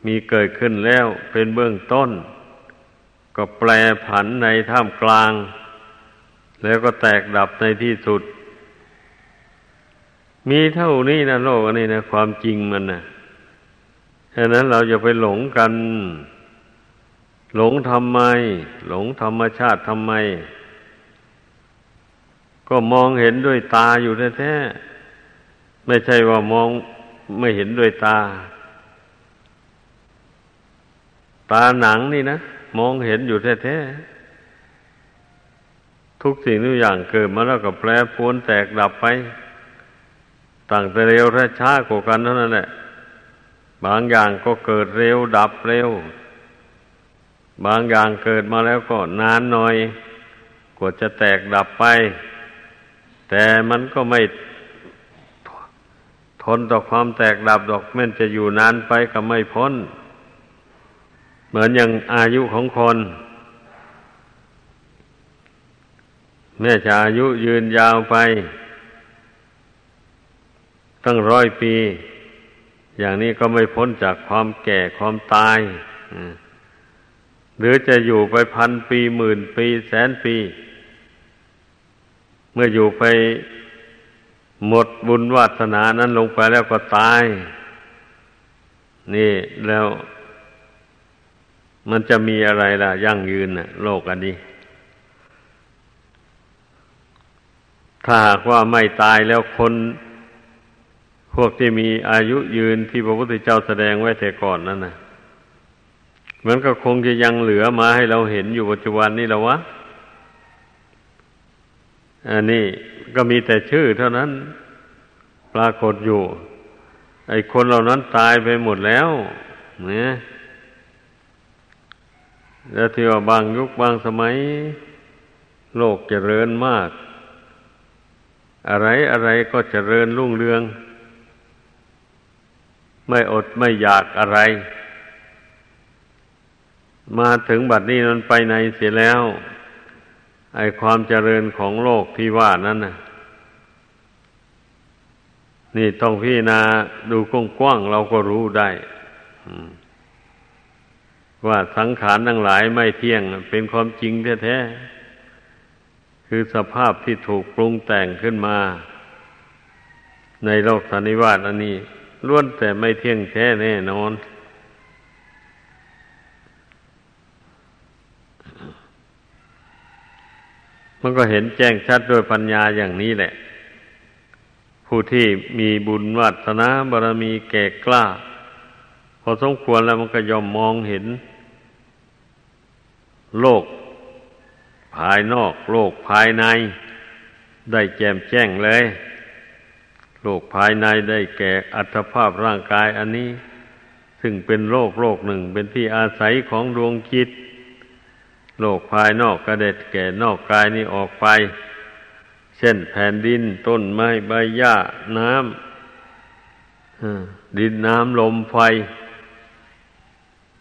มีเกิดขึ้นแล้วเป็นเบื้องต้นก็แปรผันในท่ามกลางแล้วก็แตกดับในที่สุดมีเท่านี้นะโลกอันนี้นะความจริงมันนะฉะนั้นเราอย่าไปหลงกันหลงทำไมหลงธรรมชาติทำไมก็มองเห็นด้วยตาอยู่แท้ๆไม่ใช่ว่ามองไม่เห็นด้วยตาตาหนังนี่นะมองเห็นอยู่แท้ๆทุกสิ่งทุกอย่างเกิดมาแล้วก็แปรปรวนแตกดับไปต่างแต่เร็วและช้ากว่ากันเท่านั้นแหละบางอย่างก็เกิดเร็วดับเร็วบางอย่างเกิดมาแล้วก็นานหน่อยกว่าจะแตกดับไปแต่มันก็ไม่ทนต่อความแตกดับดอกแม้จะอยู่นานไปก็ไม่พ้นเหมือนอย่างอายุของคนแม้จะอายุยืนยาวไปตั้งร้อยปีอย่างนี้ก็ไม่พ้นจากความแก่ความตายหรือจะอยู่ไปพันปีหมื่นปีแสนปีเมื่ออยู่ไปหมดบุญวาสนานั้นลงไปแล้วก็ตายนี่แล้วมันจะมีอะไรล่ะยั่งยืนน่ะโลกอันนี้ถ้าหากว่าไม่ตายแล้วคนพวกที่มีอายุยืนที่พระพุทธเจ้าแสดงไว้แต่ก่อนนั่นน่ะมันก็คงจะยังเหลือมาให้เราเห็นอยู่ปัจจุบันนี่แล้ววะอันนี้ก็มีแต่ชื่อเท่านั้นปรากฏอยู่ไอ้คนเหล่านั้นตายไปหมดแล้วเนี่ยแล้วที่ว่าบางยุคบางสมัยโลกเจริญมากอะไรอะไรก็เจริญรุ่งเรืองไม่อดไม่อยากอะไรมาถึงบัดนี้มันไปไหนเสียแล้วไอ้ความเจริญของโลกที่ว่านั้นน่ะนี่ต้องพิจารณาดูกว้างๆเราก็รู้ได้ว่าสังขารทั้งหลายไม่เที่ยงเป็นความจริงแท้ๆคือสภาพที่ถูกปรุงแต่งขึ้นมาในโลกสันนิวาตอันนี้ล้วนแต่ไม่เที่ยงแท้แน่นอนมันก็เห็นแจ้งชัดด้วยปัญญาอย่างนี้แหละผู้ที่มีบุญวาสนาบารมีแก่กล้าพอสมควรแล้วมันก็ยอมมองเห็นโลกภายนอกโลกภายในได้แจ่มแจ้งเลยโลกภายในได้แก่อัตภาพร่างกายอันนี้ซึ่งเป็นโลกโลกหนึ่งเป็นที่อาศัยของดวงจิตโลกภายนอกก็ได้แก่นอกกายนี้ออกไปเช่นแผ่นดินต้นไม้ใบหญ้าน้ำดินน้ำลมไฟ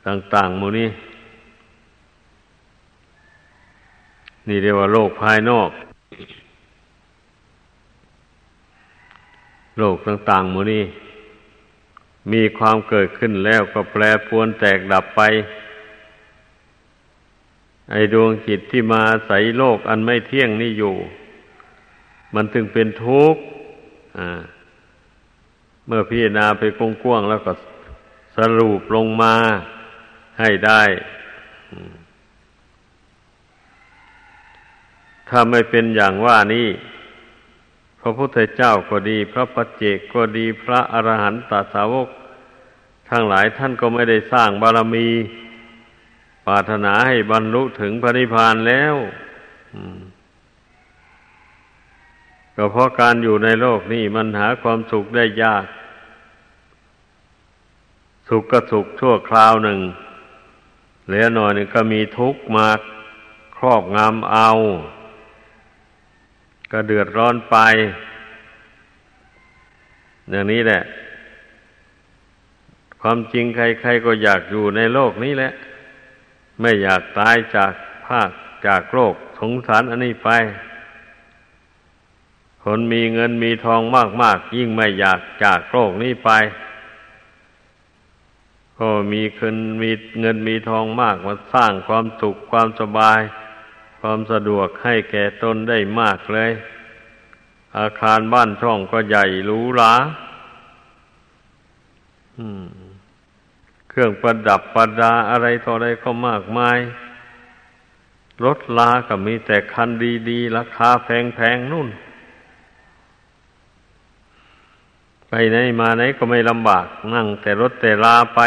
ต่างๆหมู่นี้นี่เรียกว่าโลกภายนอกโลกต่างๆหมู่นี้มีความเกิดขึ้นแล้วก็แปรปรวนแตกดับไปไอ้ดวงจิตที่มาอาศัยโลกอันไม่เที่ยงนี่อยู่มันถึงเป็นทุกข์อ่าเมื่อพิจารณาไปกว้างๆแล้วก็สรุปลงมาให้ได้ถ้าไม่เป็นอย่างว่านี้พระพุทธเจ้าก็ดีพระปัจเจกก็ดีพระอรหันตสาวกทั้งหลายท่านก็ไม่ได้สร้างบารมีปรารถนาให้บรรลุถึงพระนิพพานแล้วก็เพราะการอยู่ในโลกนี่มันหาความสุขได้ยากสุขก็สุขชั่วคราวหนึ่งแล้วหน่อยหนึ่งก็มีทุกข์มาครอบงำเอาก็เดือดร้อนไปอย่างนี้แหละค ความจริงใครๆก็อยากอยู่ในโลกนี้แหละไม่อยากตายจากภาคจากโลกสงสารอันนี้ไปคนมีเงินมีทองมากๆยิ่งไม่อยากจากโลกนี้ไปก็มีคนมีเงินมีทองมากมาสร้างความสุขความสบายความสะดวกให้แก่ตนได้มากเลยอาคารบ้านช่องก็ใหญ่หรูหราเครื่องประดับประดาอะไรต่ออะไรก็มากมายรถลาก็มีแต่คันดีๆราคาแพงๆนู่นไปไหนมาไหนก็ไม่ลำบากนั่งแต่รถแต่ลาไป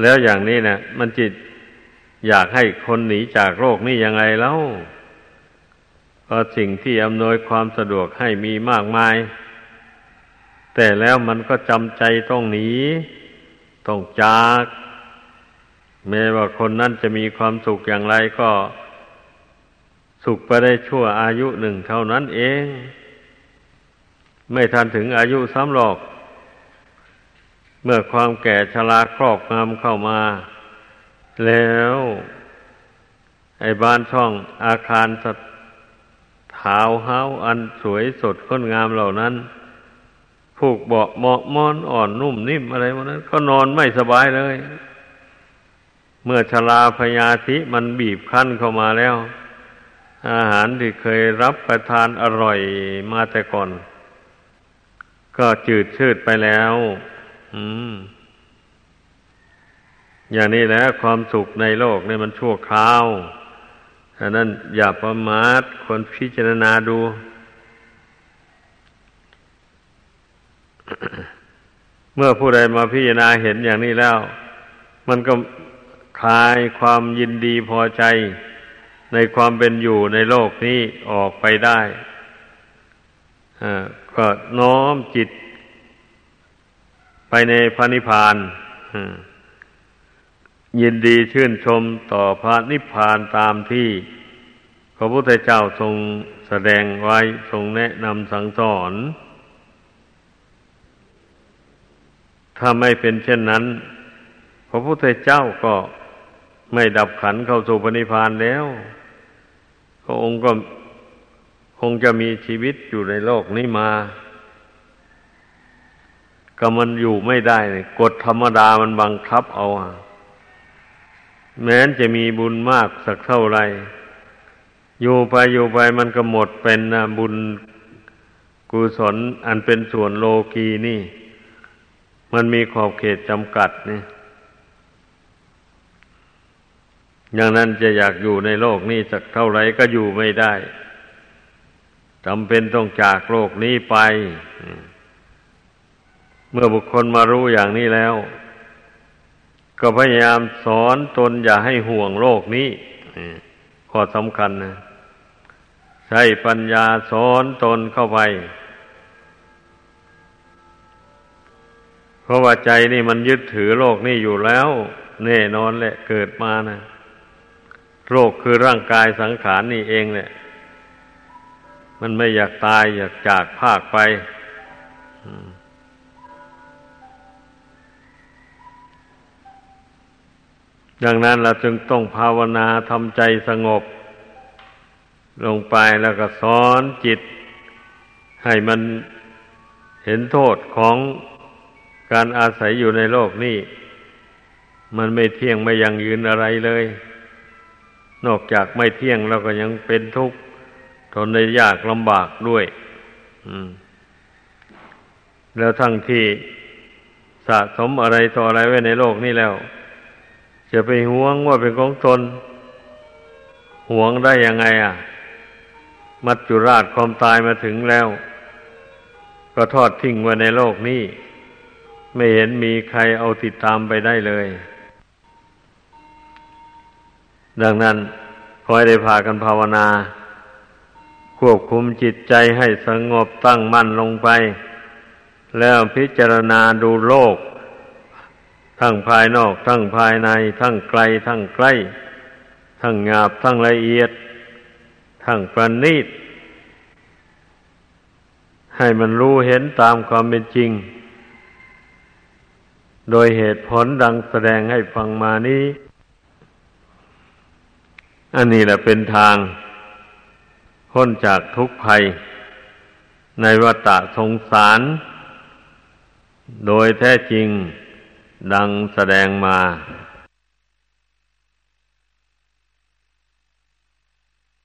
แล้วอย่างนี้นะมันจิตอยากให้คนหนีจากโรคนี่ยังไงแล้วก็สิ่งที่อำนวยความสะดวกให้มีมากมายแต่แล้วมันก็จำใจต้องหนีต้องจากแม้ว่าคนนั้นจะมีความสุขอย่างไรก็สุขไปได้ชั่วอายุหนึ่งเท่านั้นเองไม่ทันถึงอายุซ้ำหรอกเมื่อความแก่ชราครอบงำเข้ามาแล้วไอ้บ้านช่องอาคารสถาวเฮาอันสวยสดงดงามเหล่านั้นผูกเบาะเหมาะมอนอ่อนนุ่มนิ่มอะไรพวกนั้นก็นอนไม่สบายเลยเมื่อชราพยาธิมันบีบคั้นเข้ามาแล้วอาหารที่เคยรับประทานอร่อยมาแต่ก่อนก็จืดชืดไปแล้วอืมอย่างนี้แหละความสุขในโลกเนี่ยมันชั่วคราวฉะนั้นอย่าประมาทควรพิจารณาดูเมื่อผู้ใดมาพิจารณาเห็นอย่างนี้แล้วมันก็คลายความยินดีพอใจในความเป็นอยู่ในโลกนี้ออกไปได้ก็น้อมจิตไปในพระนิพพานยินดีชื่นชมต่อพระนิพพานตามที่พระพุทธเจ้าทรงแสดงไว้ทรงแนะนำสั่งสอนถ้าไม่เป็นเช่นนั้นพระพุทธเจ้าก็ไม่ดับขันเข้าสู่พระนิพพานแล้วพระองค์ก็คงจะมีชีวิตอยู่ในโลกนี้มาก็มันอยู่ไม่ได้กฎธรรมดามันบังคับเอาแม้นจะมีบุญมากสักเท่าไรอยู่ไปอยู่ไปมันก็หมดเป็นนะบุญกุศลอันเป็นส่วนโลกีนี่มันมีขอบเขตจำกัดนี่อย่างนั้นจะอยากอยู่ในโลกนี้สักเท่าไรก็อยู่ไม่ได้จำเป็นต้องจากโลกนี้ไปเมื่อบุคคลมารู้อย่างนี้แล้วก็พยายามสอนตนอย่าให้ห่วงโลกนี้ข้อสำคัญนะใช้ปัญญาสอนตนเข้าไปเพราะว่าใจนี่มันยึดถือโลกนี่อยู่แล้วแน่นอนแหละเกิดมานะโลกคือร่างกายสังขารนี่เองแหละมันไม่อยากตายอยากจากภาคไปดังนั้นเราจึงต้องภาวนาทำใจสงบลงไปแล้วก็สอนจิตให้มันเห็นโทษของการอาศัยอยู่ในโลกนี้มันไม่เที่ยงไม่ยั่งยืนอะไรเลยนอกจากไม่เที่ยงเราก็ยังเป็นทุกข์ทนได้ยากลำบากด้วยแล้วทั้งที่สะสมอะไรต่ออะไรไว้ในโลกนี้แล้วจะไปหวงว่าเป็นของตนหวงได้ยังไงอ่ะมัจจุราชความตายมาถึงแล้วก็ทอดทิ้งไว้ในโลกนี้ไม่เห็นมีใครเอาติดตามไปได้เลยดังนั้นขอให้ได้พากันภาวนาควบคุมจิตใจให้สงบตั้งมั่นลงไปแล้วพิจารณาดูโลกทั้งภายนอกทั้งภายในทั้งไกลทั้งใกล้ทั้งหยาบทั้งละเอียดทั้งประณีตให้มันรู้เห็นตามความเป็นจริง โดยเหตุผลดังแสดงให้ฟังมานี้อันนี้แหละเป็นทางพ้นจากทุกข์ภัยในวัฏสงสารโดยแท้จริงดังแสดงมา